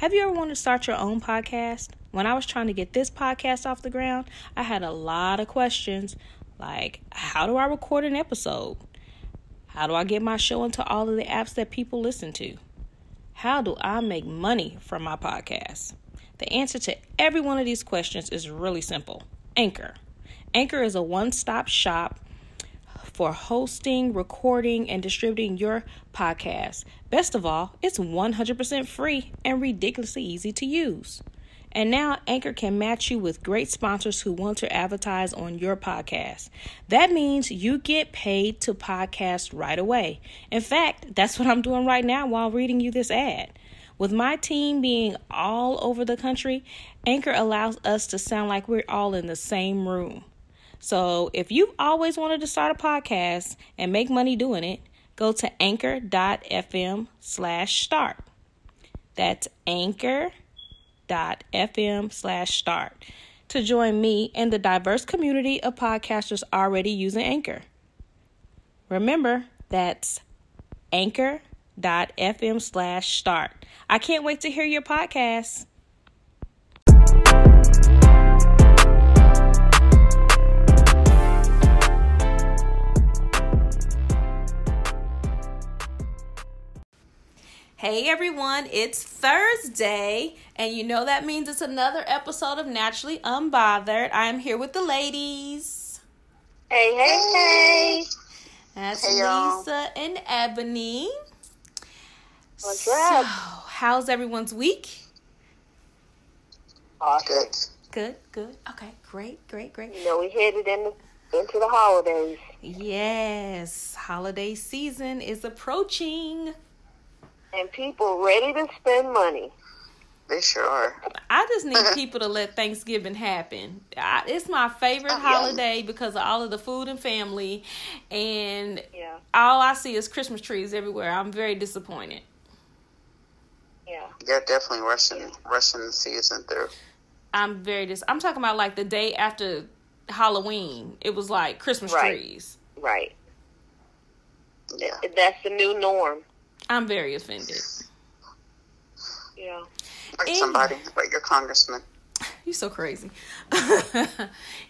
Have you ever wanted to start your own podcast? When I was trying to get this podcast off the ground, I had a lot of questions like, how do I record an episode? How do I get my show into all of the apps that people listen to? How do I make money from my podcast? The answer to every one of these questions is really simple. Anchor. Anchor is a one-stop shop for hosting, recording, and distributing your podcast. Best of all, it's 100% free and ridiculously easy to use. And now Anchor can match you with great sponsors who want to advertise on your podcast. That means you get paid to podcast right away. In fact, that's what I'm doing right now while reading you this ad. With my team being all over the country, Anchor allows us to sound like we're all in the same room. So if you've always wanted to start a podcast and make money doing it, go to anchor.fm/start. That's anchor.fm/start to join me and the diverse community of podcasters already using Anchor. Remember, that's anchor.fm/start. I can't wait to hear your podcast. Hey everyone, it's Thursday, and you know that means it's another episode of Naturally Unbothered. I'm here with the ladies. Hey, hey, hey. That's hey, Lisa and Ebony. What's up? So, how's everyone's week? Good. Good, good. Okay, great, great, great. You know, we headed into the holidays. Yes, holiday season is approaching. And people ready to spend money. They sure are. I just need people to let Thanksgiving happen. It's my favorite holiday because of all of the food and family. And all I see is Christmas trees everywhere. I'm very disappointed. Yeah. They're definitely rushing the season through. I'm talking about like the day after Halloween. It was like Christmas trees. Right. Yeah. That's the new norm. I'm very offended. Yeah. Like somebody, like your congressman. You're so crazy.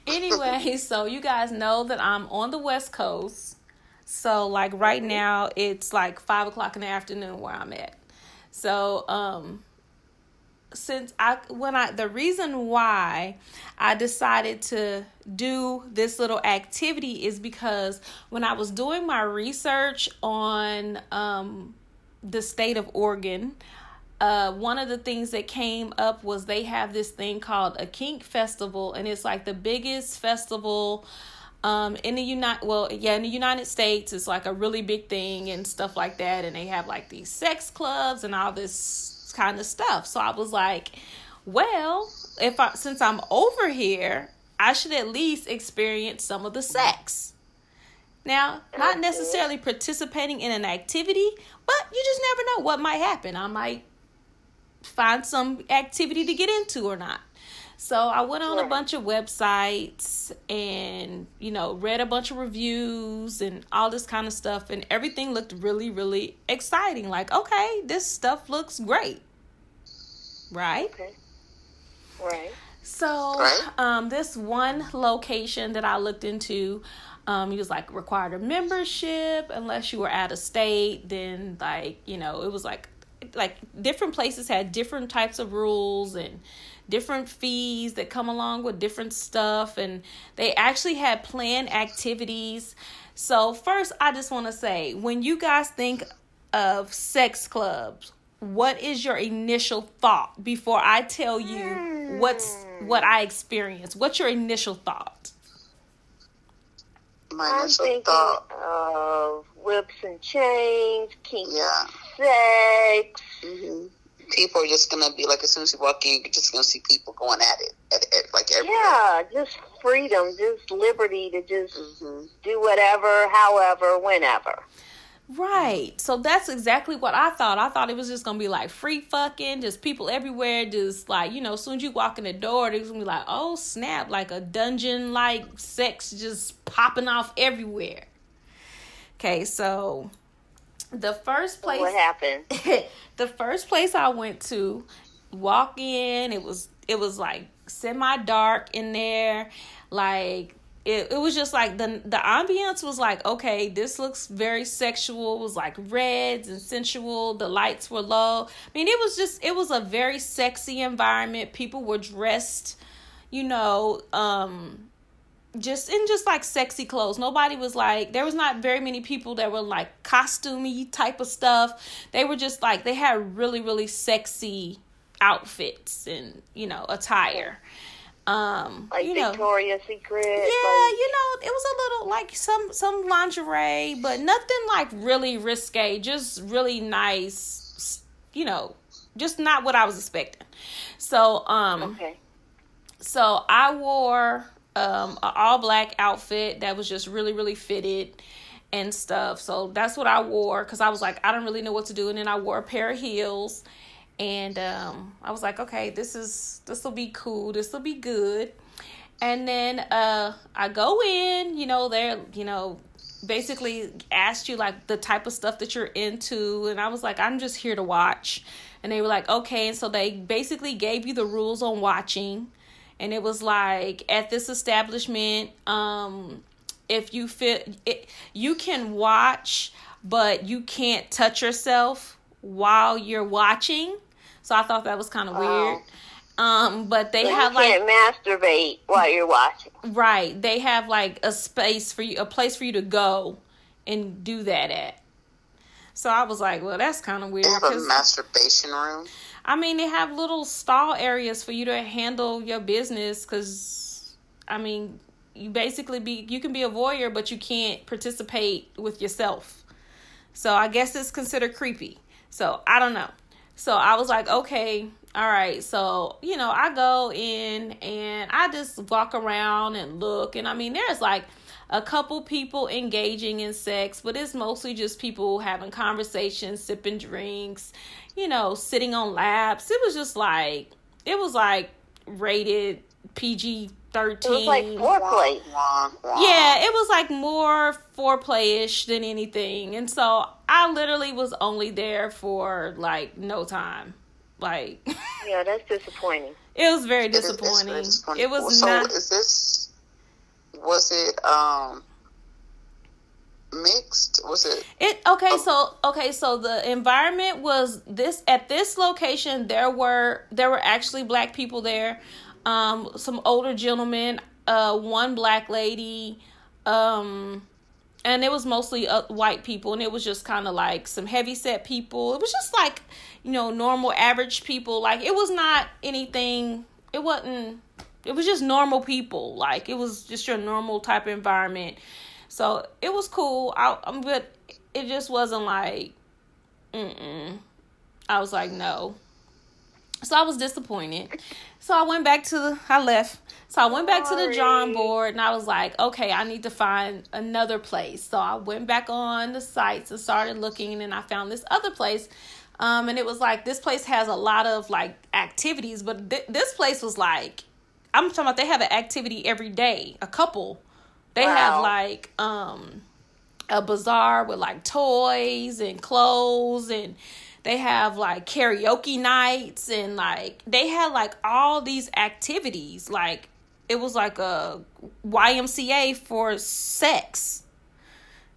Anyway, so you guys know that I'm on the West Coast. So, like, right now, it's like 5 o'clock in the afternoon where I'm at. So, the reason why I decided to do this little activity is because when I was doing my research on, the state of Oregon, one of the things that came up was they have this thing called a kink festival, and it's like the biggest festival in the United States. It's like a really big thing and stuff like that, and they have like these sex clubs and all this kind of stuff. So I was like, well, since I'm over here, I should at least experience some of the sex. Now, not necessarily participating in an activity, but you just never know what might happen. I might find some activity to get into or not. So I went on a bunch of websites and, you know, read a bunch of reviews and all this kind of stuff. And everything looked really, really exciting. Like, okay, this stuff looks great. Right? Okay. Right. So this one location that I looked into, he was like, required a membership unless you were out of state. Then, like, you know, it was like different places had different types of rules and different fees that come along with different stuff. And they actually had planned activities. So first, I just want to say, when you guys think of sex clubs, what is your initial thought before I tell you what I experienced? What's your initial thought? I'm thinking of whips and chains, kinky sex. Mm-hmm. People are just going to be like, as soon as you walk in, you're just going to see people going at it. Like everywhere. Yeah, just freedom, just liberty to just do whatever, however, whenever. Right. So that's exactly what I thought. I thought it was just going to be like free fucking, just people everywhere. Just like, you know, as soon as you walk in the door, it's going to be like, oh, snap, like a dungeon, like sex just popping off everywhere. Okay. So the first place I went to walk in. It was like semi-dark in there. Like it was just like the ambiance was like, okay, this looks very sexual. It was like reds and sensual. The lights were low. I mean, it was a very sexy environment. People were dressed, you know, just like sexy clothes. Nobody was like, there was not very many people that were like costumey type of stuff. They were just like, they had really, really sexy outfits and, you know, attire. Like, you know, Victoria's Secret. Yeah, like, you know, it was a little like some lingerie, but nothing like really risque, just really nice, you know, just not what I was expecting. So, okay. So I wore an all black outfit that was just really, really fitted and stuff. So that's what I wore, because I was like, I don't really know what to do. And then I wore a pair of heels, and I was like, okay, this will be cool. This will be good. And then I go in, you know, they're, you know, basically asked you like the type of stuff that you're into. And I was like, I'm just here to watch. And they were like, okay. And so they basically gave you the rules on watching. And it was like, at this establishment, if you fit, you can watch, but you can't touch yourself while you're watching. So I thought that was kind of weird. But they have like, you can't masturbate while you're watching. Right. They have like a space for you, a place for you to go and do that at. So I was like, well, that's kind of weird. They have a masturbation room. I mean, they have little stall areas for you to handle your business, because, I mean, you basically you can be a voyeur, but you can't participate with yourself. So I guess it's considered creepy. So I don't know. So I was like, okay, all right. So, you know, I go in and I just walk around and look. And I mean, there's like a couple people engaging in sex, but it's mostly just people having conversations, sipping drinks, you know, sitting on laps. It was like rated PG-13. It was like foreplay. Yeah, it was like more foreplay-ish than anything. And so I literally was only there for like no time. Like, yeah, that's disappointing. It was very disappointing. It was not. So was it mixed? Was it? So the environment was this. At this location, there were actually black people there. Some older gentlemen, one black lady, and it was mostly white people, and it was just kind of like some heavyset people. It was just like, you know, normal average people. Like, it was not anything. It wasn't. It was just normal people. Like, it was just your normal type of environment. So it was cool. But it just wasn't like, I was like, no. So I was disappointed. So I went back to I left. So I went back to the drawing board, and I was like, okay, I need to find another place. So I went back on the sites and started looking, and I found this other place. And it was like, this place has a lot of like activities, but this place was like, I'm talking about, they have an activity every day, a couple. They have like a bazaar with like toys and clothes, and they have like karaoke nights, and like they had like all these activities. Like, it was like a YMCA for sex.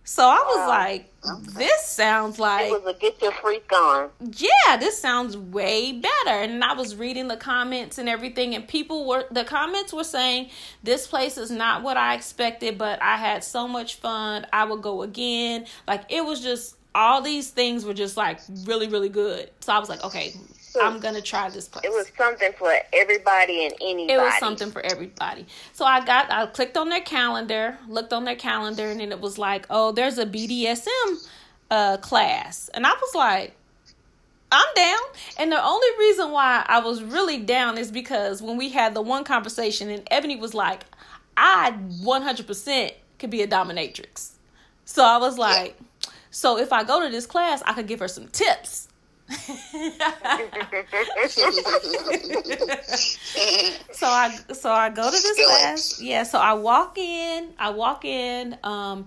So I was like, this sounds like... It was a get your freak on. Yeah, this sounds way better. And I was reading the comments and everything, and the comments were saying, this place is not what I expected, but I had so much fun. I would go again. Like, it was just, all these things were just like really, really good. So I was like, okay, I'm going to try this place. It was something for everybody and anybody. It was something for everybody. So I clicked on their calendar, looked on their calendar, and then it was like, oh, there's a BDSM class. And I was like, I'm down. And the only reason why I was really down is because when we had the one conversation, and Ebony was like, I 100% could be a dominatrix. So I was like, so if I go to this class, I could give her some tips. So I I go to this class. Yeah, so I walk in, and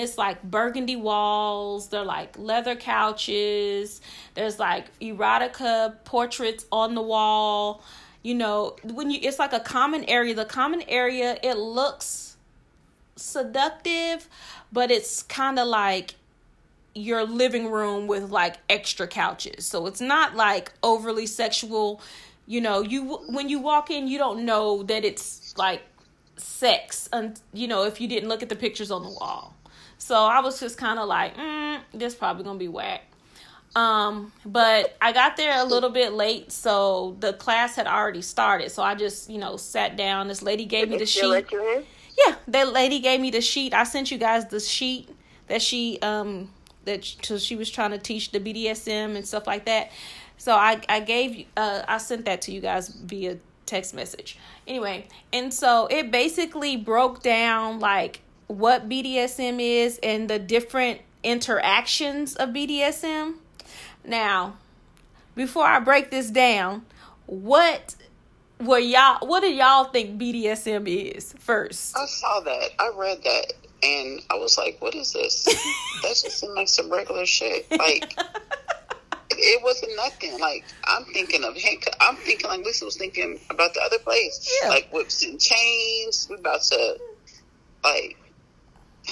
it's like burgundy walls. They're like leather couches. There's like erotica portraits on the wall. You know, it's like a common area. The common area, it looks seductive, but it's kind of like your living room with like extra couches. So it's not like overly sexual. You know, when you walk in, you don't know that it's like sex, and you know, if you didn't look at the pictures on the wall. So I was just kind of like, this probably gonna be whack. But I got there a little bit late, so the class had already started. So I just, you know, sat down. This lady gave me the sheet. Yeah, that lady gave me the sheet. I sent you guys the sheet that she was trying to teach the BDSM and stuff like that. So I sent that to you guys via text message. Anyway, and so it basically broke down like what BDSM is and the different interactions of BDSM. Now, before I break this down, what do y'all think BDSM is first? I saw that. I read that. And I was like, what is this? That just seemed like some regular shit. Like, it wasn't nothing. Like, I'm thinking like Lisa was thinking about the other place. Yeah. Like, whips and chains. We about to, like.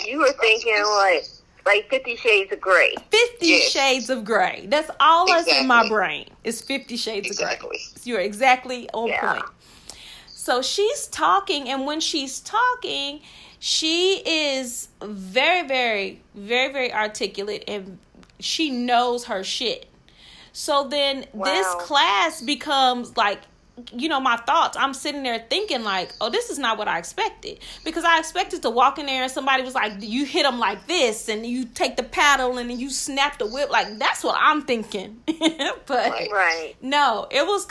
You were thinking what? Like 50 Shades of Grey. 50 yes. Shades of Grey. That's all exactly. That's in my brain. It's 50 Shades exactly. of Grey. You're exactly on point. So she's talking, and when she's talking, she is very, very, very, very articulate, and she knows her shit. So then this class becomes like, you know, my thoughts. I'm sitting there thinking like, oh, this is not what I expected, because I expected to walk in there and somebody was like, you hit them like this, and you take the paddle, and then you snap the whip. Like, that's what I'm thinking. But no, it was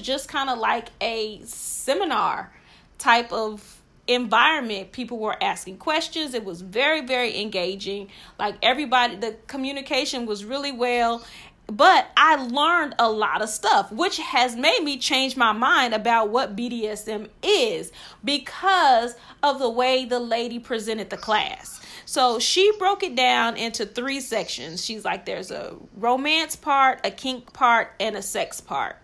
just kind of like a seminar type of environment. People were asking questions. It was very, very engaging. Like, everybody, the communication was really well. But I learned a lot of stuff, which has made me change my mind about what BDSM is because of the way the lady presented the class. So she broke it down into three sections. She's like, there's a romance part, a kink part, and a sex part.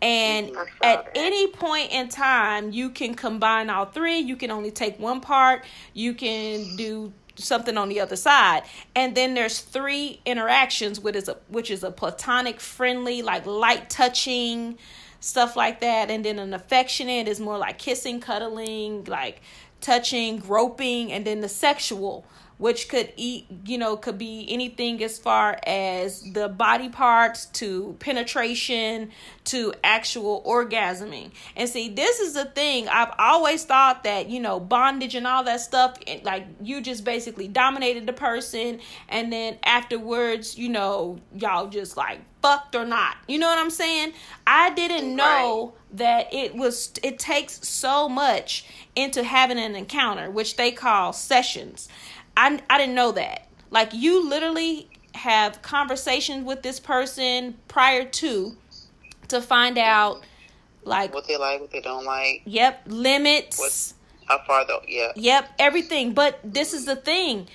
And at any point in time, you can combine all three. You can only take one part. You can do something on the other side. And then there's three interactions, which is a platonic, friendly, like light touching, stuff like that. And then an affectionate is more like kissing, cuddling, like touching, groping. And then the sexual, which could be anything as far as the body parts to penetration to actual orgasming. And see, this is the thing. I've always thought that, you know, bondage and all that stuff, like you just basically dominated the person, and then afterwards, you know, y'all just like fucked or not. You know what I'm saying? I didn't know that it takes so much into having an encounter, which they call sessions. I didn't know that. Like, you literally have conversations with this person prior to find out, like, what they like, what they don't like. Yep. Limits. How far though? Yeah. Yep. Everything. But this is the thing.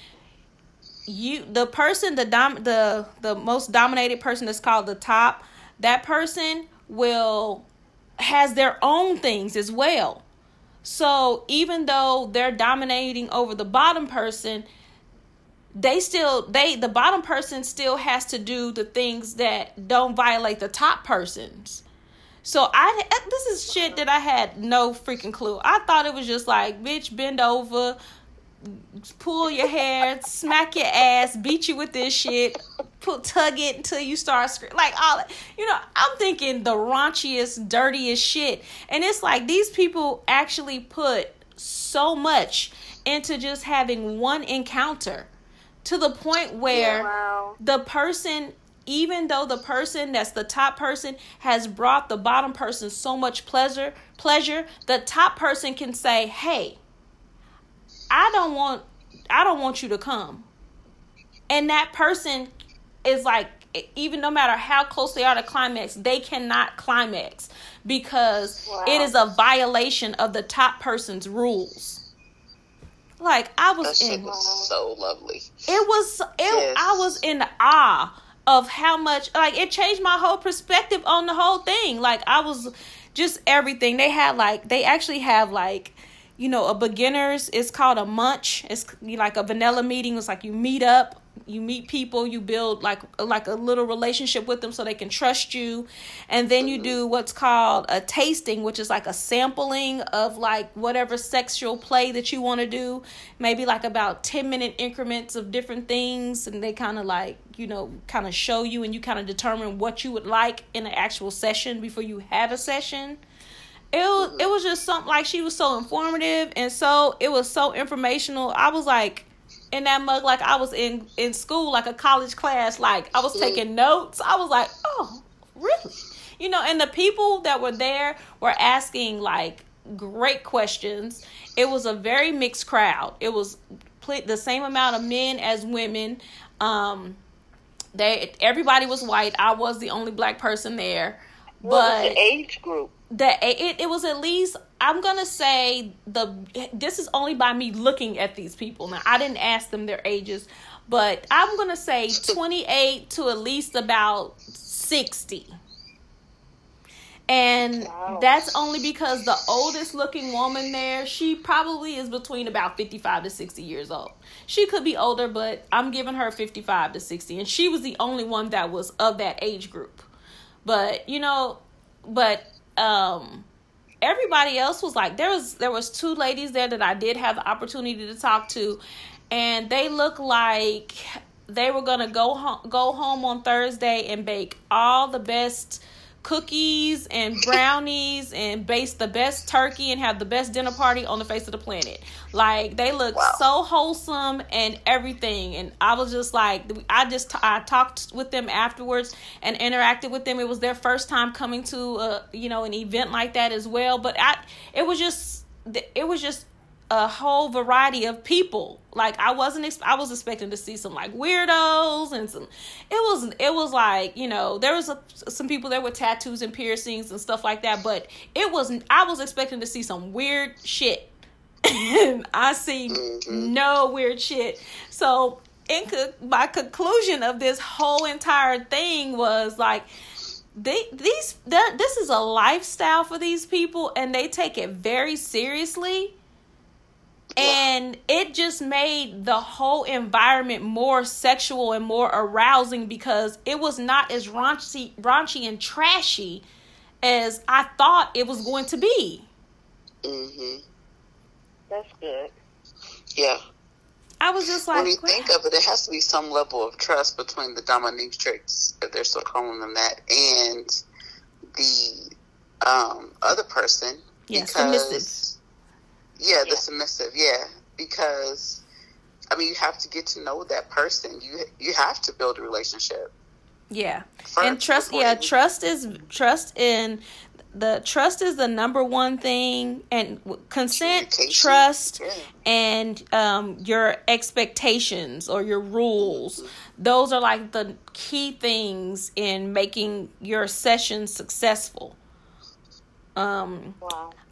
The most dominated person is called the top. That person has their own things as well. So even though they're dominating over the bottom person, the bottom person still has to do the things that don't violate the top person's. So this is shit that I had no freaking clue. I thought it was just like, bitch, bend over, pull your hair, smack your ass, beat you with this shit, tug it until you start screaming, like all that. You know, I'm thinking the raunchiest, dirtiest shit. And it's like, these people actually put so much into just having one encounter, to the point where the person, even though the person that's the top person has brought the bottom person so much pleasure, the top person can say, hey, I don't want you to come. And that person is like even no matter how close they are to climax, they cannot climax because it is a violation of the top person's rules. Like, I was was so lovely. I was in awe of how much, like, it changed my whole perspective on the whole thing. Like, I was just everything. They had, like, they actually have, like, you know, a beginner's, it's called a munch. It's like a vanilla meeting. It's like you meet up, you meet people, you build like a little relationship with them so they can trust you. And then you do what's called a tasting, which is like a sampling of like whatever sexual play that you want to do. Maybe like about 10-minute increments of different things. And they kind of like, you know, kind of show you and you kind of determine what you would like in an actual session before you have a session. It was just something, like, she was so informative, and so it was so informational. I was like in that mug, like I was in school, like a college class, like I was taking notes. I was like, oh, really? You know, and the people that were there were asking like great questions. It was a very mixed crowd. It was the same amount of men as women. Everybody was white. I was the only black person there. What was the age group? It was at least, I'm going to say, this is only by me looking at these people. Now, I didn't ask them their ages, but I'm going to say 28 to at least about 60. And that's only because the oldest looking woman there, she probably is between about 55 to 60 years old. She could be older, but I'm giving her 55 to 60. And she was the only one that was of that age group. But, you know, everybody else was like, there was two ladies there that I did have the opportunity to talk to, and they looked like they were gonna go home on Thursday and bake all the best cookies and brownies and base the best turkey and have the best dinner party on the face of the planet. Like, they looked so wholesome and everything, and I was just like, I talked with them afterwards and interacted with them. It was their first time coming to an event like that as well, but it was just a whole variety of people. Like, I was expecting to see some like weirdos and some, it was like, you know, there was some people there with tattoos and piercings and stuff like that, but I was expecting to see some weird shit. I see no weird shit. So my conclusion of this whole entire thing was like, this is a lifestyle for these people, and they take it very seriously. And it just made the whole environment more sexual and more arousing, because it was not as raunchy and trashy as I thought it was going to be. Mhm. That's good. Yeah. I was just like, when you think of it, there has to be some level of trust between the dominatrix, if they're still calling them that, and the other person. Yes, submissive. Yeah, the submissive, because, I mean, you have to get to know that person. You have to build a relationship. Yeah, and trust. Yeah, trust is the number one thing, and consent, trust, and your expectations or your rules. Those are like the key things in making your session successful.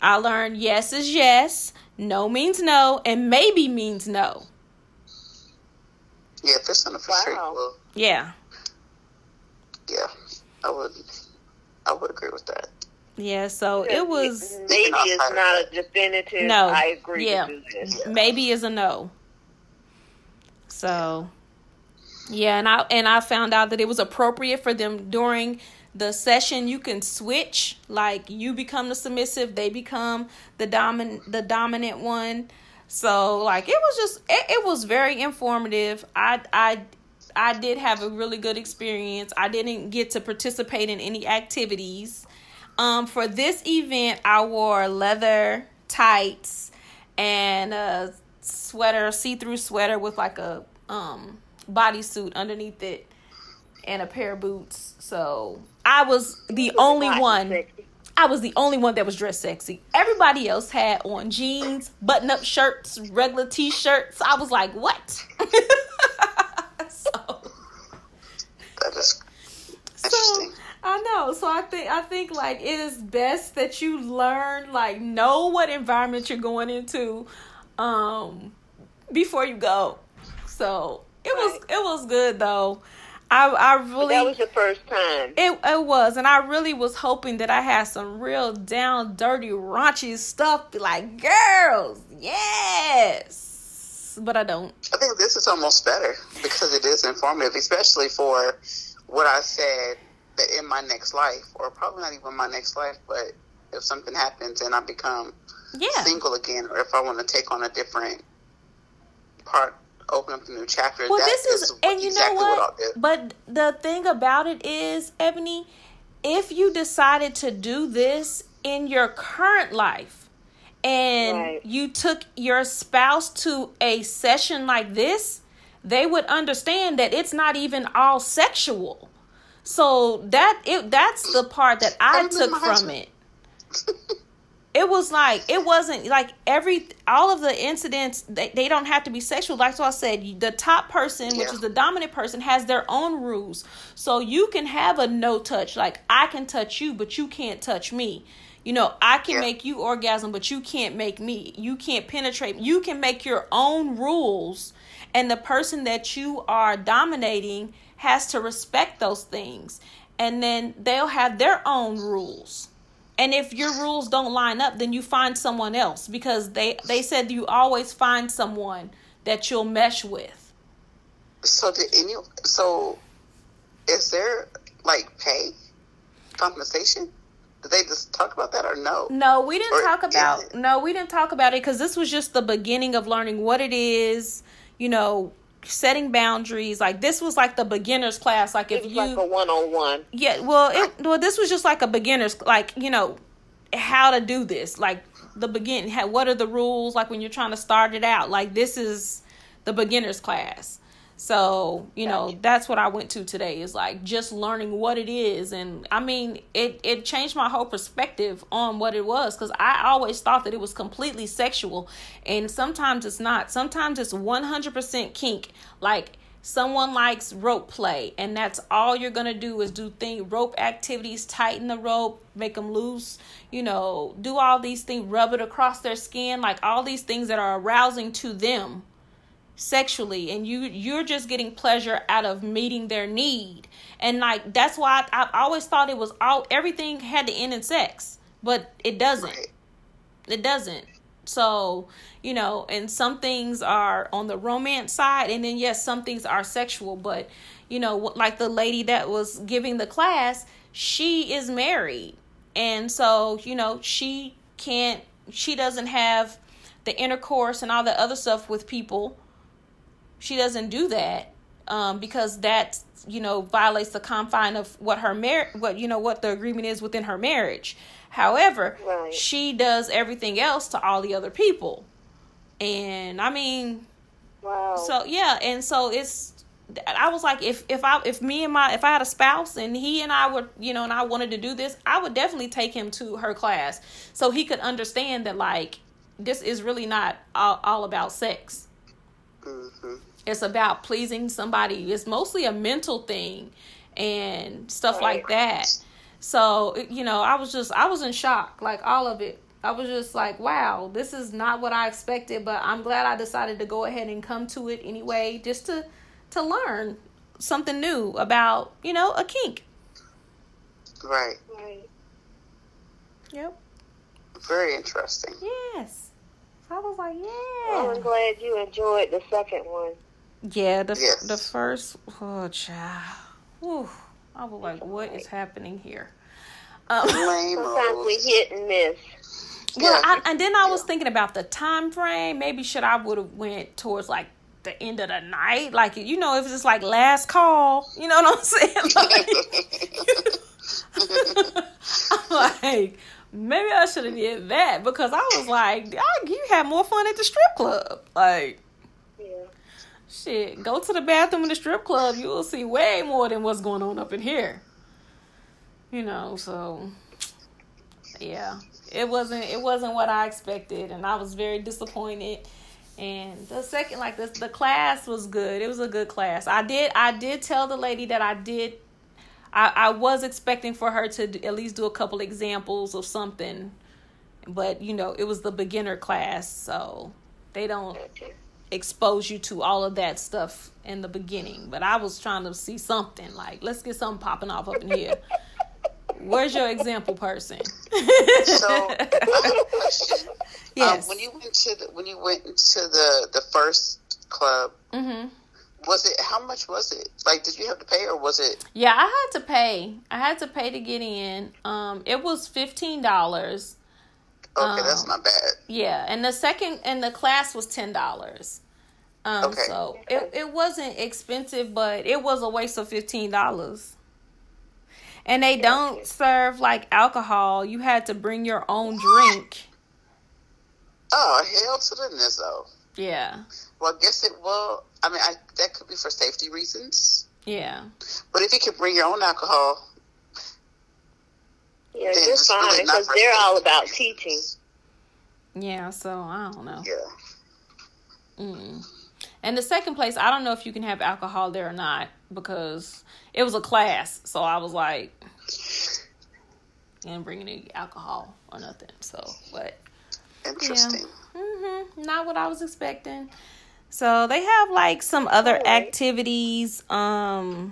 I learned yes is yes, no means no, and maybe means no. Yeah, if there's something for sure, well, yeah, I would agree with that. Yeah, so it was, maybe is not a definitive no. I agree to do this. Yeah. Maybe is a no. So yeah, and I found out that it was appropriate for them during the session. You can switch, like, you become the submissive, they become the dominant one. So like, it was just, it was very informative. I did have a really good experience. I didn't get to participate in any activities. For this event, I wore leather tights and a sweater, see-through sweater with like a bodysuit underneath it and a pair of boots. So I was the only one that was dressed sexy. Everybody else had on jeans, button-up shirts, regular t-shirts. I was like, what? So, that is I know. So I think like it is best that you learn, like, know what environment you're going into before you go. So it was good though. I really, that was the first time. It was, and I really was hoping that I had some real down, dirty, raunchy stuff, like, girls, yes, but I don't. I think this is almost better because it is informative, especially for what I said that in my next life, or probably not even my next life, but if something happens and I become single again, or if I want to take on a different part, open up the new chapter. Well, this is and you know what? But the thing about it is, Ebony, if you decided to do this in your current life and you took your spouse to a session like this, they would understand that it's not even all sexual. So that's the part that I took from it. It was like, it wasn't like all of the incidents, they don't have to be sexual. Like, so I said, the top person, which is the dominant person, has their own rules. So you can have a no touch. Like, I can touch you, but you can't touch me. You know, I can make you orgasm, but you can't make me. You can't penetrate. You can make your own rules. And the person that you are dominating has to respect those things. And then they'll have their own rules. And if your rules don't line up, then you find someone else, because they said you always find someone that you'll mesh with. So is there like pay, compensation? Did they just talk about that or no? No, we didn't talk about it, because this was just the beginning of learning what it is, you know, setting boundaries. Like, this was like the beginner's class. Like, if it was like a 101. Yeah, well, this was just like a beginner's, like, you know, how to do this. Like, the beginning, what are the rules? Like, when you're trying to start it out, like, this is the beginner's class. So, you know, that's what I went to today, is like just learning what it is. And I mean, it changed my whole perspective on what it was, because I always thought that it was completely sexual. And sometimes it's not. Sometimes it's 100% kink. Like, someone likes rope play, and that's all you're going to do is do rope activities, tighten the rope, make them loose, you know, do all these things, rub it across their skin, like all these things that are arousing to them sexually, and you're just getting pleasure out of meeting their need. And like, that's why I always thought it was all, everything had to end in sex, but it doesn't. Right. It doesn't. So, you know, and some things are on the romance side, and then yes, some things are sexual. But, you know, like the lady that was giving the class, she is married, and so, you know, she doesn't have the intercourse and all the other stuff with people. She doesn't do that because that, you know, violates the confine of what her what the agreement is within her marriage. However, she does everything else to all the other people. And I mean, so yeah, and so it's, I was like, if I had a spouse and he and I were, you know, and I wanted to do this, I would definitely take him to her class so he could understand that, like, this is really not all about sex. Mm-hmm. It's about pleasing somebody. It's mostly a mental thing and stuff like that. So, you know, I was in shock, like all of it. I was just like, wow, this is not what I expected, but I'm glad I decided to go ahead and come to it anyway, just to learn something new about, you know, a kink. Right. Yep. Very interesting. Yes. I was like, yeah. I'm glad you enjoyed the second one. Yeah, the first, oh, child. Whew. I was like, what is happening here? Sometimes we hit and miss. Well, and then I was thinking about the time frame. Maybe I would have went towards, like, the end of the night. Like, you know, if it's like last call, you know what I'm saying? Like, I'm like, maybe I should have did that, because I was like, you had more fun at the strip club. Like, shit, go to the bathroom in the strip club. You will see way more than what's going on up in here. You know, so, yeah. It wasn't what I expected, and I was very disappointed. And the second, like, the class was good. It was a good class. I did tell the lady that I was expecting for her to at least do a couple examples of something, but you know, it was the beginner class, so they don't expose you to all of that stuff in the beginning. But I was trying to see something, like, let's get something popping off up in here. Where's your example person? So yes. When you went into the first club, mm-hmm. Was it, how much was it? Like, did you have to pay, or was it? Yeah, I had to pay. To get in. It was $15. Okay, that's not bad. Yeah, and the class was $10. Okay. So it wasn't expensive, but it was a waste of $15. And they don't serve like alcohol. You had to bring your own drink. Oh, hell to the nizzo. Yeah. Well, I guess it will. I mean, that could be for safety reasons. Yeah. But if you can bring your own alcohol, yeah, you're fine, really, because they're all about teaching. Yeah, so I don't know. Yeah. And the second place, I don't know if you can have alcohol there or not, because it was a class. So I was like, I didn't bring any alcohol or nothing. So, but interesting. Yeah. Mm-hmm. Not what I was expecting. So they have like some other activities that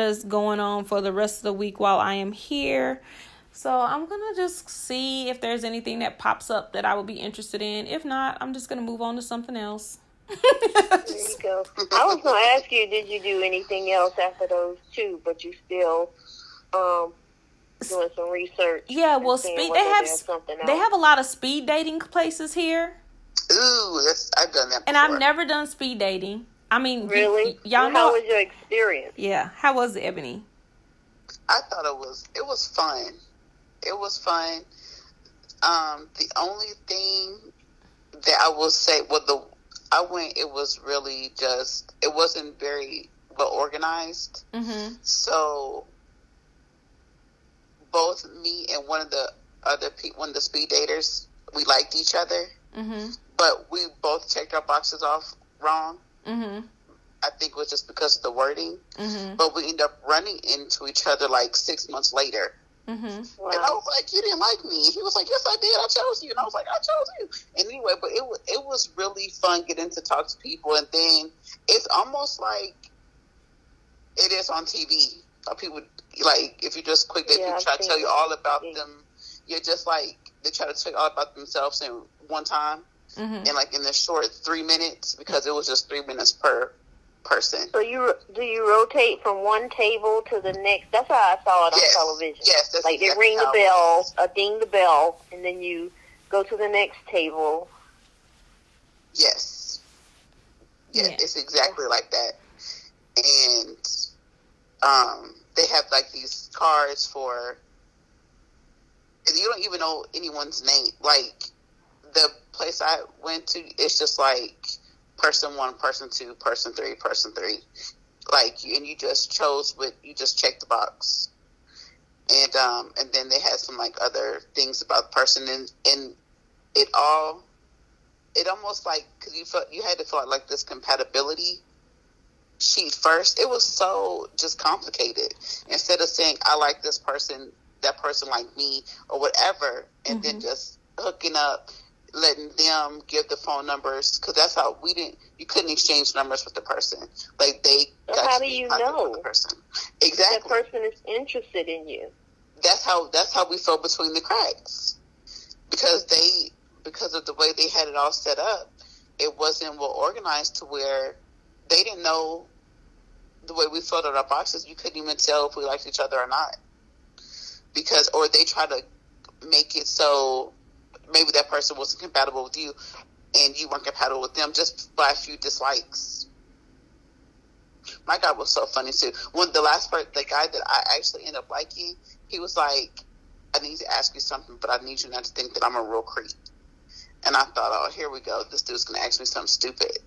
is going on for the rest of the week while I am here. So I'm going to just see if there's anything that pops up that I would be interested in. If not, I'm just going to move on to something else. There you go. I was going to ask you, did you do anything else after those two, but you still doing some research? Yeah, well, they have a lot of speed dating places here. Ooh, I've done that before. And I've never done speed dating. I mean, really? Y'all know. How was your experience? Yeah. How was it, Ebony? I thought it was fun. It was fun. The only thing that I will say, it was really just, it wasn't very well organized. Mm-hmm. So both me and one of the other people, one of the speed daters, we liked each other. Mm-hmm. But we both checked our boxes off wrong. Mm-hmm. I think it was just because of the wording. Mm-hmm. But we ended up running into each other like 6 months later. Mm-hmm. Wow. And I was like, you didn't like me. He was like, yes, I did. I chose you. And I was like, I chose you. And anyway, but it was really fun getting to talk to people. And then it's almost like it is on TV. People, like, if you just quick, they try to tell you all about them. You're just like, they try to tell you all about themselves in one time. Mm-hmm. And like in the short 3 minutes, because it was just 3 minutes per person. So do you rotate from one table to the next? That's how I saw it on television. Yes, that's like exactly, they ring the bell, ding the bell, and then you go to the next table. Yes, it's exactly like that. And they have like these cards for, and you don't even know anyone's name, like. The place I went to, it's just like person one, person two, person three, like, and you just chose you just checked the box, and then they had some like other things about the person, and it almost like, because you had to fill out like this compatibility sheet first. It was so just complicated. Instead of saying I like this person, that person like me, or whatever, and mm-hmm. then just hooking up. Letting them give the phone numbers, because that's how you couldn't exchange numbers with the person. Like, they got how do you know the person exactly? That person is interested in you. That's how we fell between the cracks, because of the way they had it all set up, it wasn't well organized to where they didn't know the way we filled out our boxes. You couldn't even tell if we liked each other or not, because or they try to make it so. Maybe that person wasn't compatible with you, and you weren't compatible with them just by a few dislikes. My guy was so funny too. When the guy that I actually ended up liking, he was like, "I need to ask you something, but I need you not to think that I'm a real creep." And I thought, "Oh, here we go. This dude's gonna ask me something stupid."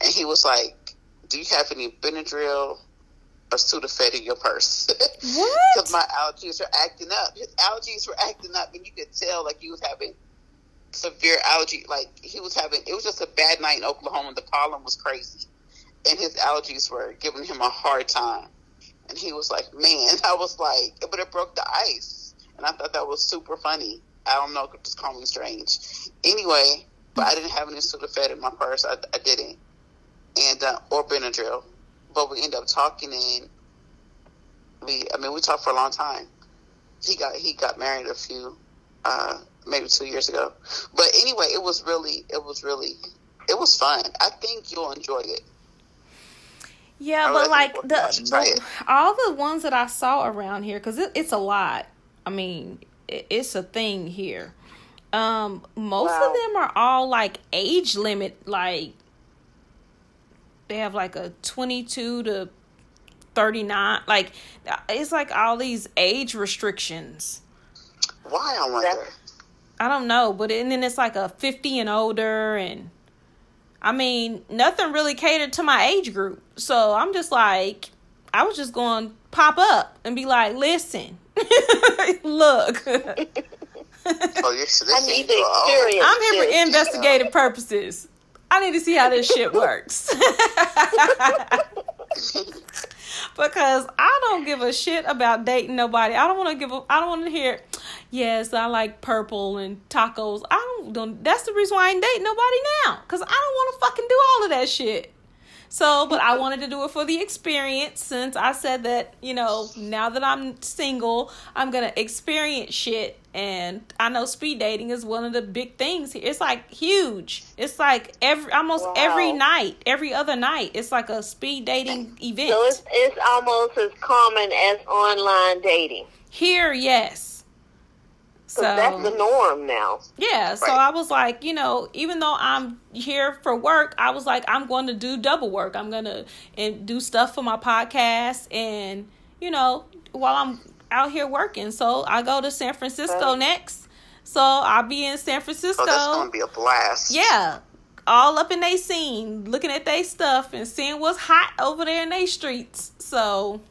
And he was like, "Do you have any Benadryl or Sudafed in your purse?" Because my allergies were acting up. His allergies were acting up, and you could tell like he was having severe allergy, like it was just a bad night in Oklahoma. The pollen was crazy, and his allergies were giving him a hard time. And he was like, man, I was like, but it broke the ice. And I thought that was super funny. I don't know, just call me strange. Anyway, but I didn't have any Sudafed in my purse. I didn't. And, or Benadryl. But we ended up talking, and we talked for a long time. He got married a few, maybe 2 years ago. But anyway, it was fun. I think you'll enjoy it. Yeah, but like all the ones that I saw around here, because it's a lot. I mean, it's a thing here. Most of them are all like age limit. Like they have like a 22 to 39. Like it's like all these age restrictions. Why, I wonder. I don't know, but and then it's like a 50 and older, and I mean, nothing really catered to my age group. So I'm just like, I was just going to pop up and be like, listen, look. I need the experience. I'm here for investigative purposes. I need to see how this shit works. Because I don't give a shit about dating nobody. I don't want to hear, yes, I like purple and tacos. That's the reason why I ain't dating nobody now. Because I don't want to fucking do all of that shit. So, but I wanted to do it for the experience, since I said that, now that I'm single, I'm going to experience shit. And I know speed dating is one of the big things. It's like huge. It's like every other night, it's like a speed dating event. So it's almost as common as online dating. Here, yes. So that's the norm now. Yeah. Right. So I was like, even though I'm here for work, I was like, I'm going to do double work. I'm going to do stuff for my podcast and, while I'm out here working. So I go to San Francisco next. So I'll be in San Francisco. Oh, that's going to be a blast. Yeah. All up in they scene, looking at they stuff and seeing what's hot over there in they streets. So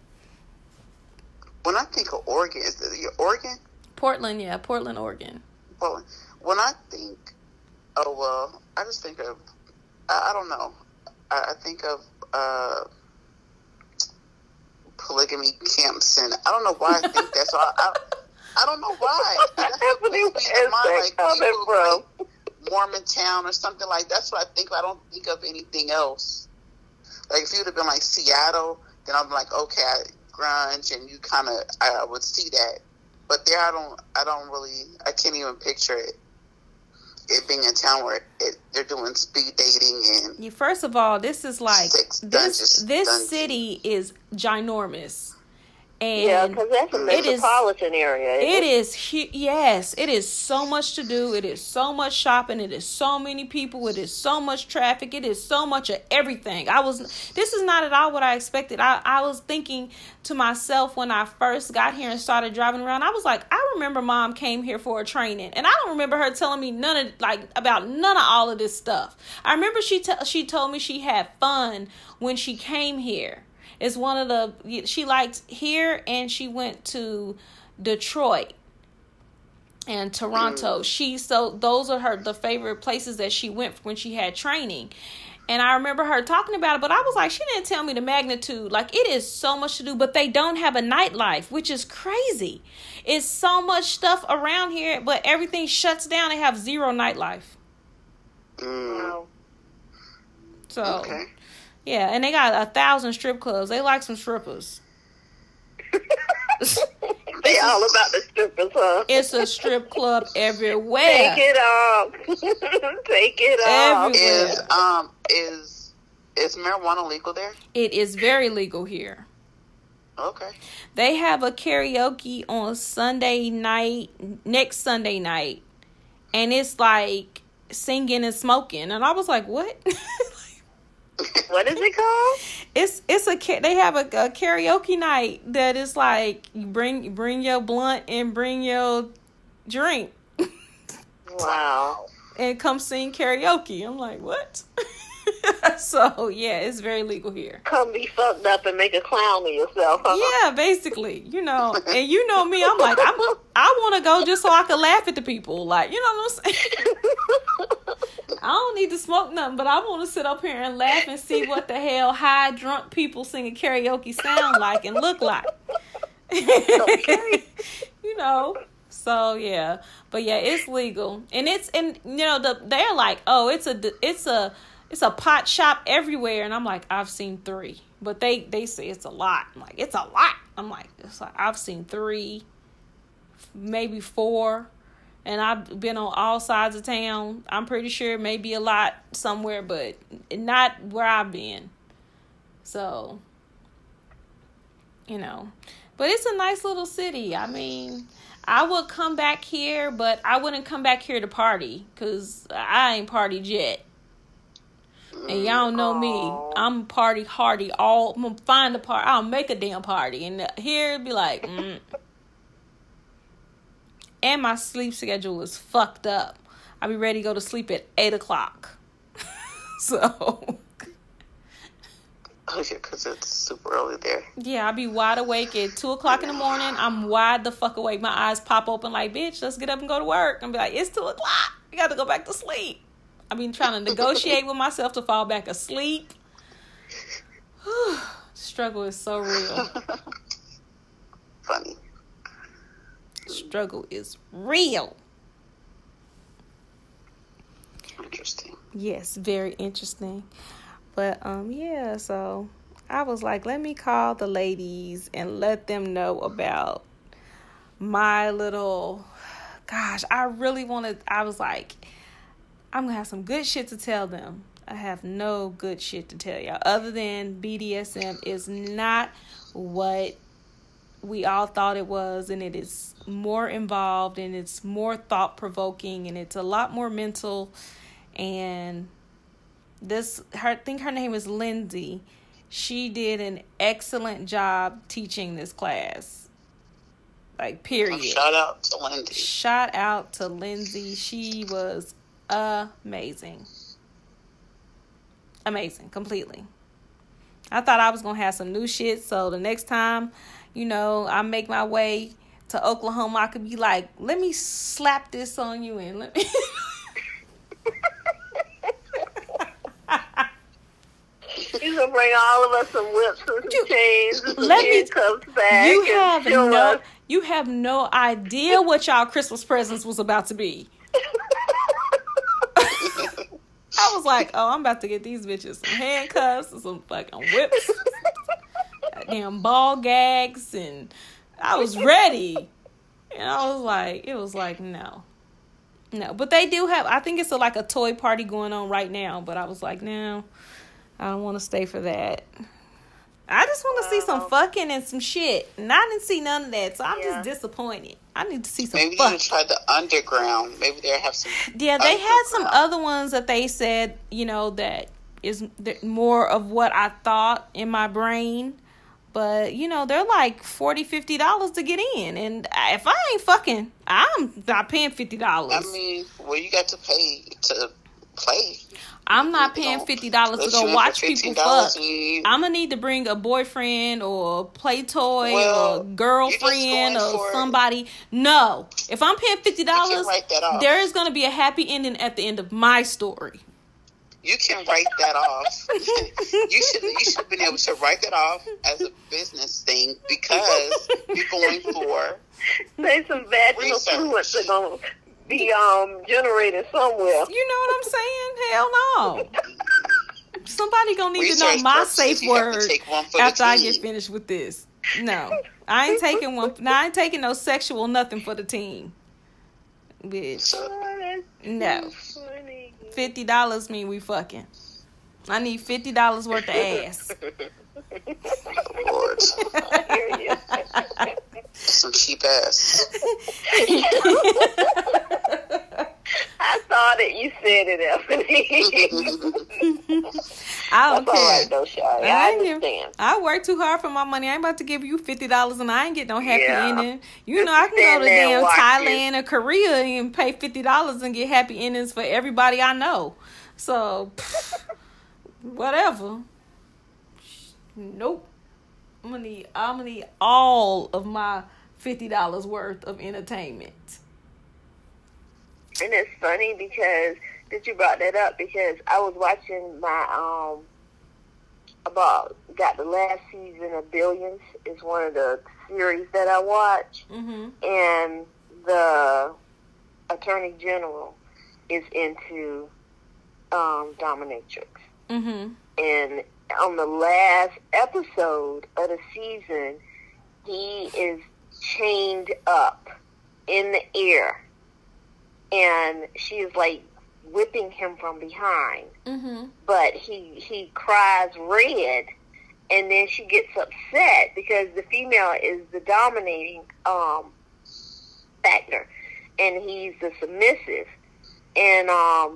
when I think of Oregon, is it Oregon? Portland, yeah. Portland, Oregon. Portland. When I think, I just think of, I don't know. I think of polygamy camps, and I don't know why I think that. So I don't know why. That's what it's coming from. Like Mormon town or something like that. That's what I think of. I don't think of anything else. Like if you would have been like Seattle, then I'm like, okay, grunge, and you kind of, I would see that. But there, I can't even picture it being a town where they're doing speed dating and. You, first of all, this is like this city is ginormous, and yeah, because that's a metropolitan area. It is so much to do. It is so much shopping. It is so many people. It is so much traffic. It is so much of everything. This is not at all what I expected. I was thinking to myself when I first got here and started driving around, I was like, I remember Mom came here for a training, and I don't remember her telling me about all of this stuff. I remember she told me she had fun when she came here. It's she liked here, and she went to Detroit and Toronto. Those are the favorite places that she went when she had training. And I remember her talking about it, but I was like, she didn't tell me the magnitude. Like, it is so much to do, but they don't have a nightlife, which is crazy. It's so much stuff around here, but everything shuts down. They have zero nightlife. Wow. So, okay. Yeah, and they got 1,000 strip clubs. They like some strippers. They all about the strippers, huh? It's a strip club everywhere. Take it off. Take it off. Is marijuana legal there? It is very legal here. Okay. They have a karaoke on next Sunday night, and it's like singing and smoking. And I was like, what? What is it called? They have a karaoke night that is like you bring your blunt and bring your drink. Wow. And come sing karaoke. I'm like, what? So yeah, it's very legal here. Come be fucked up and make a clown of yourself. Huh? Yeah, basically. And you know me. I'm like, I want to go just so I can laugh at the people. Like, you know what I'm saying? I don't need to smoke nothing, but I want to sit up here and laugh and see what the hell high drunk people singing karaoke sound like and look like. Okay. You know, so yeah, but yeah, it's legal, and it's, and you know, they're like, oh, it's a pot shop everywhere, and I'm like, I've seen 3, but they say it's a lot. I'm like, it's a lot. I'm like, it's like I've seen 3, maybe 4. And I've been on all sides of town. I'm pretty sure it may be a lot somewhere, but not where I've been. So, you know. But it's a nice little city. I mean, I would come back here, but I wouldn't come back here to party. Because I ain't partied yet. And y'all know me. I'm party hardy. I'm going to find a party. I'll make a damn party. And here it'd be like, And my sleep schedule is fucked up. I'll be ready to go to sleep at 8 o'clock. So. Oh, yeah, because it's super early there. Yeah, I'll be wide awake at 2 o'clock in the morning. I'm wide the fuck awake. My eyes pop open like, bitch, let's get up and go to work. I'm be like, it's 2 o'clock. You got to go back to sleep. I've been trying to negotiate with myself to fall back asleep. Struggle is so real. Funny. Struggle is real. Interesting. Yes, very interesting. But yeah, so I was like, let me call the ladies and let them know about my little, gosh, I was like, I'm gonna have some good shit to tell them. I have no good shit to tell y'all other than BDSM is not what we all thought it was, and it is more involved, and it's more thought-provoking, and it's a lot more mental. And I think her name is Lindsay. She did an excellent job teaching this class. Like, period. Oh, shout out to Lindsay. Shout out to Lindsay. She was amazing. Amazing, completely. I thought I was going to have some new shit, so the next time, you know, I make my way to Oklahoma, I could be like, let me slap this on you and let me. You can bring all of us some whips and some chains and some handcuffs back. You have no idea what y'all Christmas presents was about to be. I was like, oh, I'm about to get these bitches some handcuffs and some fucking whips. Damn ball gags, and I was ready, and I was like, it was like no, but they do have, I think it's like a toy party going on right now, but I was like, no, I don't want to stay for that. I just want to see some fucking and some shit, and I didn't see none of that, so I'm just disappointed. I need to see some. Maybe you try the underground. Maybe they have some. Yeah, they had some other ones that they said, you know, that is more of what I thought in my brain. But, you know, they're like $40, $50 to get in. And if I ain't fucking, I'm not paying $50. I mean, well, you got to pay to play. I'm not paying $50 to go watch people fuck. I'm going to need to bring a boyfriend or a play toy or a girlfriend or somebody. No. If I'm paying $50, there is going to be a happy ending at the end of my story. You can write that off. You should have been able to write that off as a business thing because you're going for there's some vaginal fluids that are going to be generated somewhere. You know what I'm saying? Hell no. Somebody going to need to know my safe word after I get finished with this. No. I ain't taking no sexual nothing for the team. Bitch. No. $50 mean we fucking. I need $50 worth of ass. Lord. Some cheap ass. I thought it. You said it, Ebony. I don't care. That's all right, though, Shawty. I understand. I work too hard for my money. I ain't about to give you $50 and I ain't get no happy ending. You know, I can go to damn Thailand or Korea and pay $50 and get happy endings for everybody I know. So, whatever. Nope. I'm gonna need all of my $50 worth of entertainment. And it's funny because that you brought that up, because I was watching my got the last season of Billions. It's one of the series that I watch, mm-hmm. and the Attorney General is into dominatrix, mm-hmm. and on the last episode of the season, he is chained up in the air, and she is like whipping him from behind, mm-hmm. but he cries red, and then she gets upset because the female is the dominating factor and he's the submissive, and I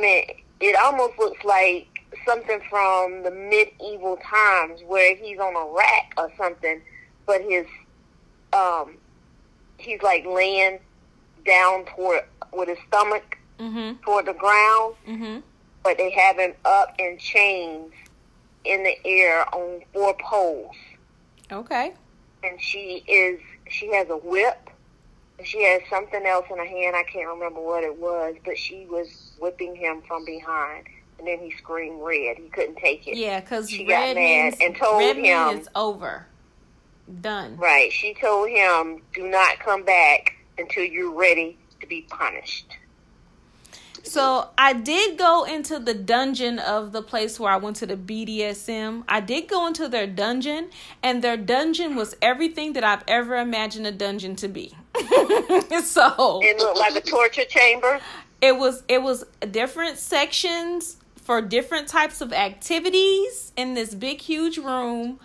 mean, it almost looks like something from the medieval times where he's on a rack or something, but his he's like laying down toward with his stomach, mm-hmm. toward the ground, mm-hmm. but they have him up in chains in the air on 4 poles. Okay. And she has a whip, and she has something else in her hand. I can't remember what it was, but she was whipping him from behind, and then he screamed red. He couldn't take it. Yeah, because she got mad and told him it's over, done. Right. She told him, "Do not come back until you're ready to be punished." So I did go into the dungeon of the place where I went to the BDSM. I did go into their dungeon, and their dungeon was everything that I've ever imagined a dungeon to be. So it looked like a torture chamber. It was different sections for different types of activities in this big, huge room.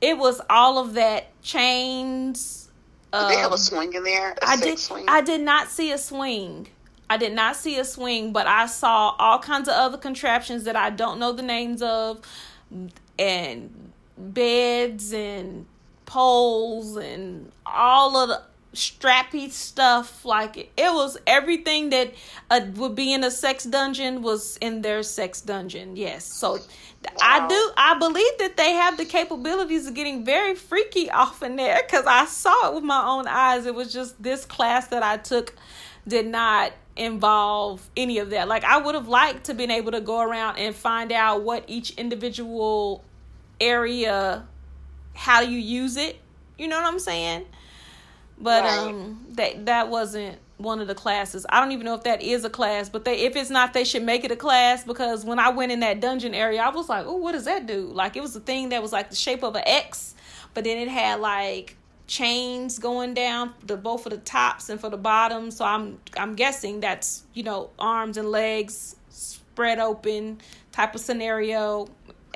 It was all of that, chains. Did they have a swing in there? I did not see a swing. I did not see a swing, but I saw all kinds of other contraptions that I don't know the names of, and beds and poles and all of the strappy stuff. Like, it was everything that would be in a sex dungeon was in their sex dungeon. Yes. So wow. I believe that they have the capabilities of getting very freaky off in there, because I saw it with my own eyes. It was just this class that I took did not involve any of that. Like, I would have liked to been able to go around and find out what each individual area, how you use it, you know what I'm saying? But right. That wasn't one of the classes. I don't even know if that is a class, but if it's not, they should make it a class, because when I went in that dungeon area, I was like, oh, what does that do? Like, it was a thing that was like the shape of an X, but then it had like chains going down both for the tops and for the bottom, so I'm guessing that's, you know, arms and legs spread open type of scenario.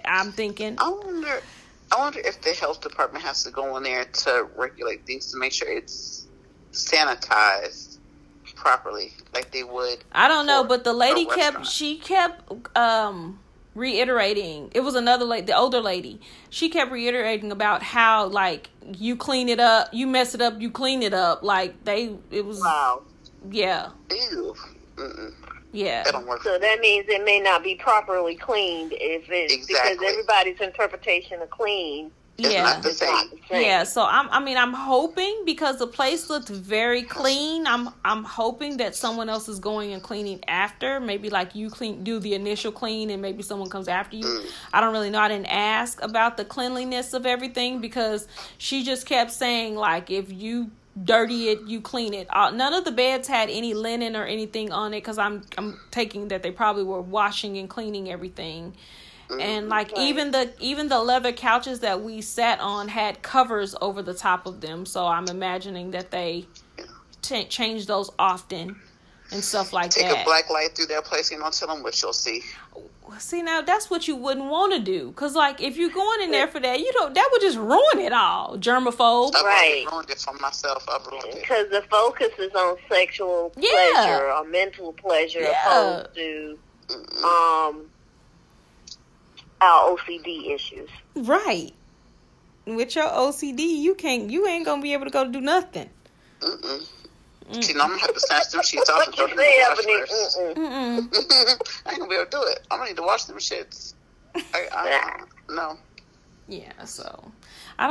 I'm thinking, I wonder if the health department has to go in there to regulate things to make sure it's sanitized properly, like they would. I don't know, but the lady kept reiterating. It was another lady, the older lady. She kept reiterating about how, like, you clean it up, you mess it up, you clean it up. Like, it was. Wow. Yeah. Ew. Mm-mm. Yeah. That don't work. So that means it may not be properly cleaned because everybody's interpretation of clean. Yeah. It's not the same. Yeah. So I'm hoping, because the place looked very clean. I'm hoping that someone else is going and cleaning after. Maybe like you do the initial clean, and maybe someone comes after you. Mm. I don't really know. I didn't ask about the cleanliness of everything, because she just kept saying, like, if you dirty it, you clean it. None of the beds had any linen or anything on it, because I'm taking that they probably were washing and cleaning everything. And like, okay. even the leather couches that we sat on had covers over the top of them, so I'm imagining that they change those often and stuff like that. Take a black light through that place and don't tell them what you'll see. See, now that's what you wouldn't want to do, because like, if you're going in there for that, you don't. That would just ruin it all. Germaphobe, right? I ruined it for myself. I ruined it because the focus is on sexual pleasure or mental pleasure, opposed to our OCD issues. Right. With your OCD, you ain't gonna be able to go do nothing. Mm-mm. Mm-mm. See, now I'm gonna have to snatch them sheets off and throw them in the wash first. I ain't gonna be able to do it. I'm gonna need to wash them shits. No. Yeah, so I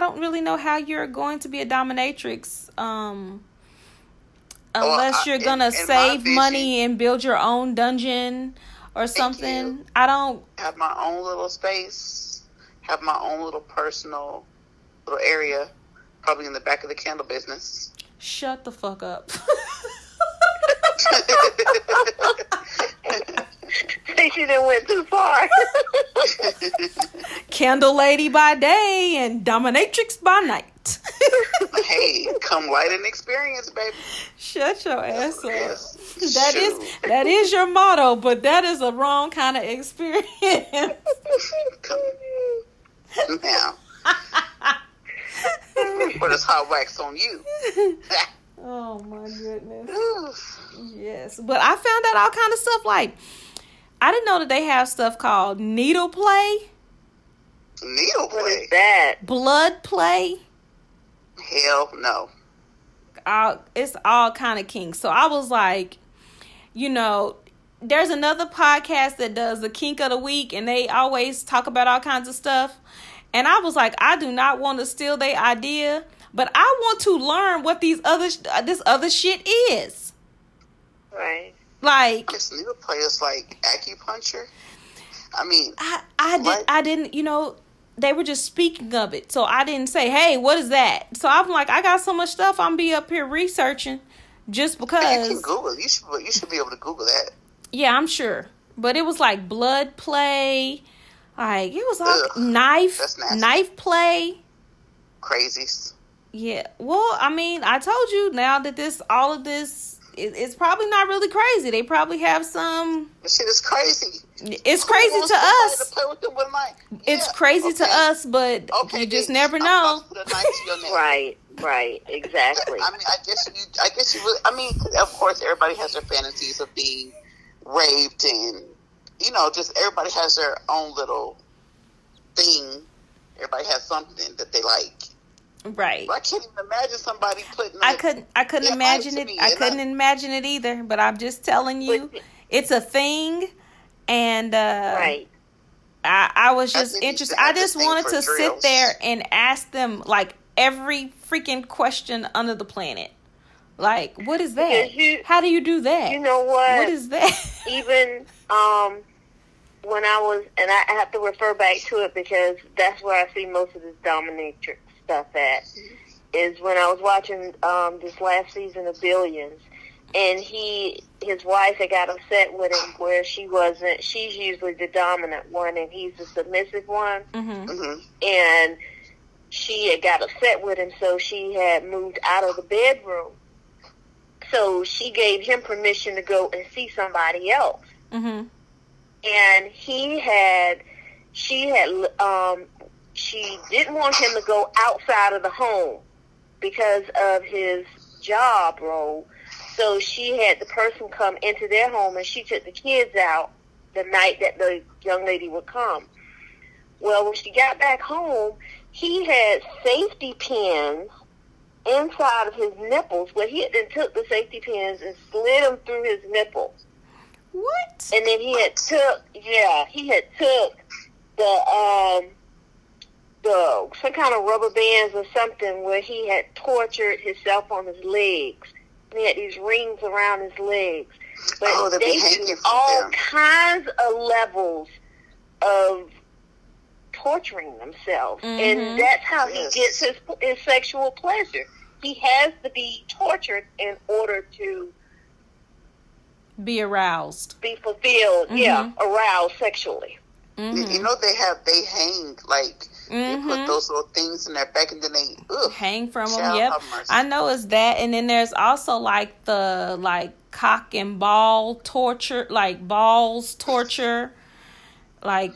don't really know how you're going to be a dominatrix Unless you're going to save money and build your own dungeon or something. I don't... Have my own little space. Have my own little personal little area. Probably in the back of the candle business. Shut the fuck up. Think she done went too far. Candle lady by day and dominatrix by night. Hey, come light and experience, baby. Shut your ass up. Yes. That is your motto, but that is a wrong kind of experience. Come now. Put this hot wax on you. Oh my goodness. Oof. Yes, but I found out all kind of stuff. Like, I didn't know that they have stuff called needle play. Needle play? What is that? Blood play? Hell no. It's all kind of kinks. So I was like, you know, there's another podcast that does the kink of the week, and they always talk about all kinds of stuff. And I was like, I do not want to steal their idea, but I want to learn what this other shit is. Right. Like, this needle play is like acupuncture. I mean, I didn't, you know, they were just speaking of it, so I didn't say, hey, what is that? So I'm like, I got so much stuff, I'm be up here researching just because. You can Google. You should be able to Google that. Yeah, I'm sure. But it was like blood play. Like, it was all knife play. Crazies. Yeah. Well, I mean, I told you now that all of this, it's probably not really crazy. They probably have some. This shit is crazy. It's crazy to us. To play with them with a knife? Yeah. It's crazy to us, but okay, you just never know. Right. Right. Exactly. I mean, I guess you really, I mean, of course, everybody has their fantasies of being raped and. You know, just everybody has their own little thing. Everybody has something that they like. Right. But I can't even imagine somebody putting. I couldn't imagine it. I couldn't imagine it either. But I'm just telling you, it's a thing, and right. I was just interested. I just wanted to sit there and ask them like every freaking question under the planet. Like, what is that? How do you do that? You know what? What is that? Even when I was, and I have to refer back to it because that's where I see most of this dominatrix stuff at, is when I was watching this last season of Billions, and his wife had got upset with him where she's usually the dominant one and he's the submissive one. Mm-hmm. Mm-hmm. And she had got upset with him, so she had moved out of the bedroom. So she gave him permission to go and see somebody else. Mm-hmm. And she didn't want him to go outside of the home because of his job role. So she had the person come into their home, and she took the kids out the night that the young lady would come. Well, when she got back home, he had safety pins inside of his nipples, where he then took the safety pins and slid them through his nipples. What? And then he had took the some kind of rubber bands or something where he had tortured himself on his legs. And he had these rings around his legs. But they do all kinds of levels of torturing themselves. Mm-hmm. And that's how he gets his sexual pleasure. He has to be tortured in order to be aroused, be fulfilled. Mm-hmm. Yeah, aroused sexually. Mm-hmm. You know, they hang, like, mm-hmm, they put those little things in their back and then they hang from them. Yep, I know it's that. And then there's also like the cock and ball torture, like balls torture, like.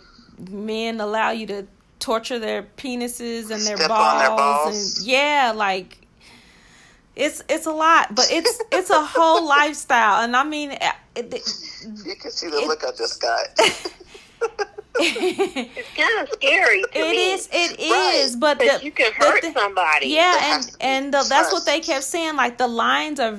Men allow you to torture their penises and their balls. And yeah, like it's a lot, but it's a whole lifestyle. And I mean, you can see the look I just got. It's kind of scary. It is, but you can hurt somebody. Yeah, and that's what they kept saying. Like, the lines of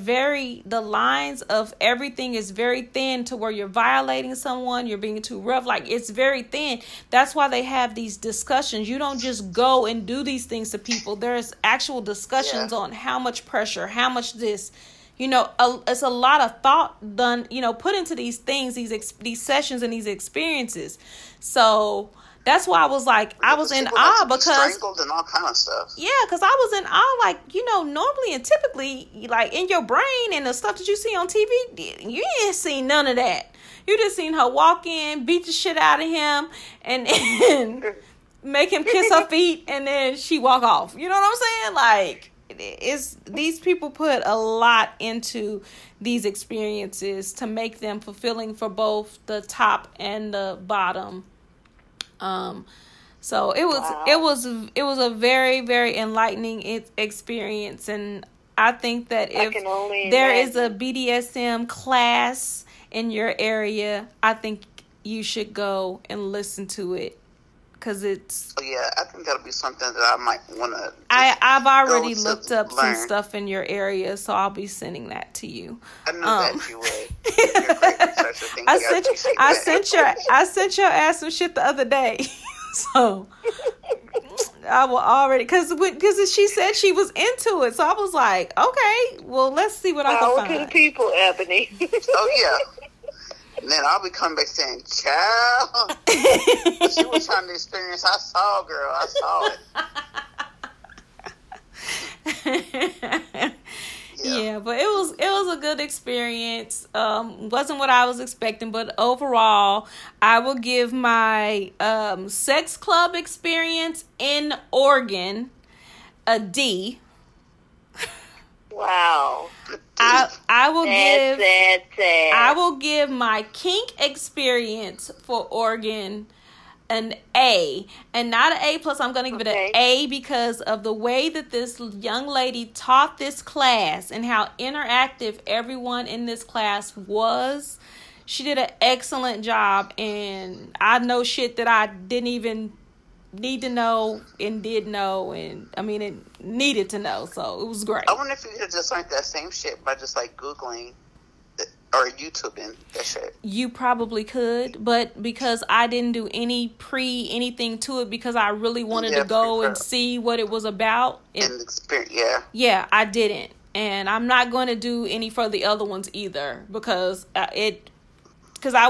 everything is very thin to where you're violating someone, you're being too rough. Like, it's very thin. That's why they have these discussions. You don't just go and do these things to people. There's actual discussions on how much pressure, how much this. you know, it's a lot of thought done, you know, put into these things, these sessions and these experiences. So that's why I was like, I was in awe, because strangled and all kind of stuff. Yeah, because I was in awe, like, you know, normally and typically, like, in your brain and the stuff that you see on TV, you ain't seen none of that. You just seen her walk in, beat the shit out of him, and then make him kiss her feet, and then she walk off. You know what I'm saying? Like, it's these people put a lot into these experiences to make them fulfilling for both the top and the bottom. So it was, wow. it was a very, very enlightening experience. And I think that if there is a BDSM class in your area, I think you should go and listen to it. Cause it's, yeah, I think that'll be something that I might want to, I've already looked up some stuff in your area, so I'll be sending that to you. I know that you would. You're great researcher. Thank you. I sent your ass some shit the other day. So I will already, because she said she was into it, so I was like, okay, well, let's see what I can find. Talking people, Ebony. Oh yeah. And then I'll be coming back saying, child, she was trying to experience. I saw, girl. I saw it. Yeah, but it was a good experience. Wasn't what I was expecting, but overall, I will give my sex club experience in Oregon a D. Wow. I will give my kink experience for Oregon an A, and not an A plus. I'm going to give it an A because of the way that this young lady taught this class and how interactive everyone in this class was. She did an excellent job, and I know shit that I didn't even need to know and did know, and I mean it needed to know, so it was great. I wonder if you could have just learned that same shit by just like Googling or YouTubing that shit. You probably could, but because I didn't do anything to it, because I really wanted to go and see what it was about and experience. Yeah, I didn't, and I'm not going to do any for the other ones either, because I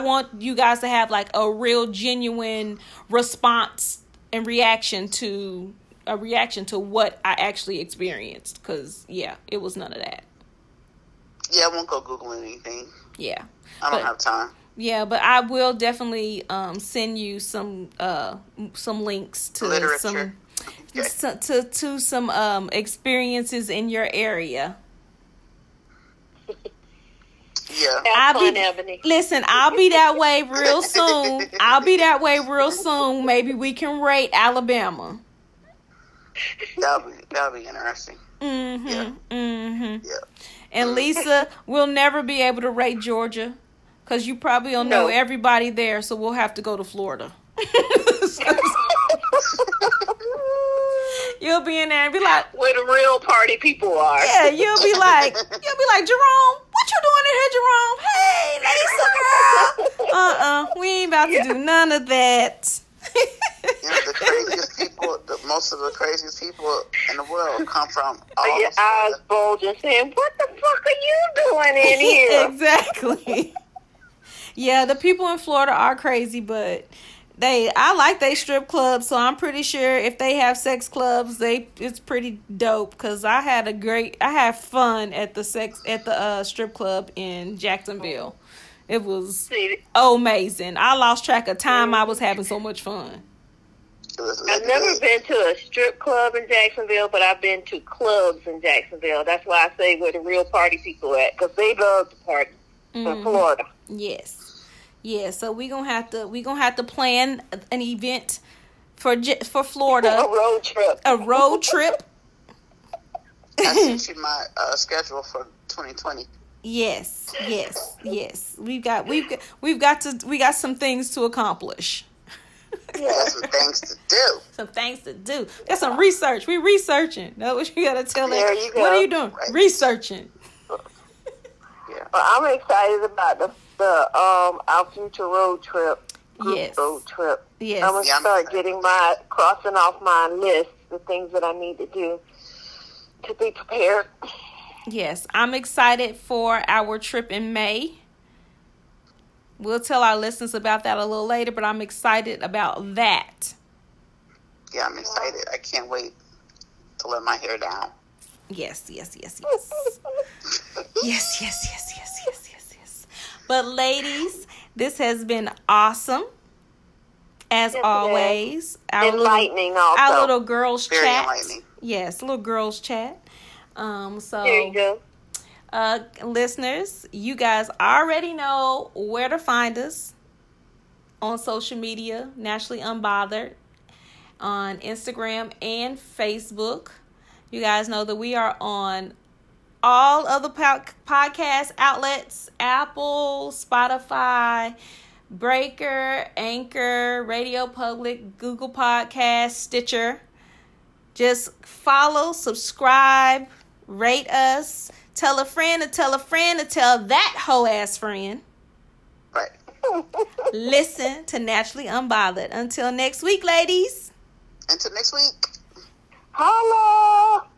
want you guys to have like a real genuine response in reaction to what I actually experienced, because it was none of that. I won't go Googling anything. I don't have time. But I will definitely send you some links to literature. some experiences in your area. Yeah. I'll be that way real soon. Maybe we can rate Alabama. That'll be interesting. Mm-hmm. Yeah. Mm-hmm. Yeah. And Lisa, we'll never be able to rate Georgia because you probably don't know everybody there, so we'll have to go to Florida. You'll be in there and be like, where the real party people are. Yeah, you'll be like, Jerome, what you doing in here, Jerome? Hey, Lisa, girl. We ain't about to do none of that. Most of the craziest people in the world come from all your eyes bulging, saying, what the fuck are you doing in here? Exactly. Yeah, the people in Florida are crazy, but I like they strip clubs, so I'm pretty sure if they have sex clubs, it's pretty dope. Cause I had fun at the strip club in Jacksonville. It was amazing. I lost track of time. I was having so much fun. I've never been to a strip club in Jacksonville, but I've been to clubs in Jacksonville. That's why I say where the real party people at, cause they love to party in Florida. Yes. Yeah, so we're gonna have to plan an event for Florida. A road trip. I sent you my schedule for 2020. Yes. We got some things to accomplish. Yeah, some things to do. There's some research. We researching. That's what you gotta tell there us. You go. What are you doing? Right. Researching. Yeah, well, I'm excited about our future road trip. Yes. I'm going to start crossing off my list, the things that I need to do to be prepared. Yes, I'm excited for our trip in May. We'll tell our listeners about that a little later, but I'm excited about that. Yeah, I'm excited. I can't wait to let my hair down. Yes. Yes. But ladies, this has been awesome. As always. Enlightening also. Our little girls' very chat. Yes, little girls' chat. So there you go. Listeners, you guys already know where to find us on social media, Naturally Unbothered, on Instagram and Facebook. You guys know that we are on all other podcast outlets, Apple, Spotify, Breaker, Anchor, Radio Public, Google Podcasts, Stitcher. Just follow, subscribe, rate us, tell a friend to tell a friend to tell that hoe ass friend. Right. Listen to Naturally Unbothered. Until next week, ladies. Until next week. Holla!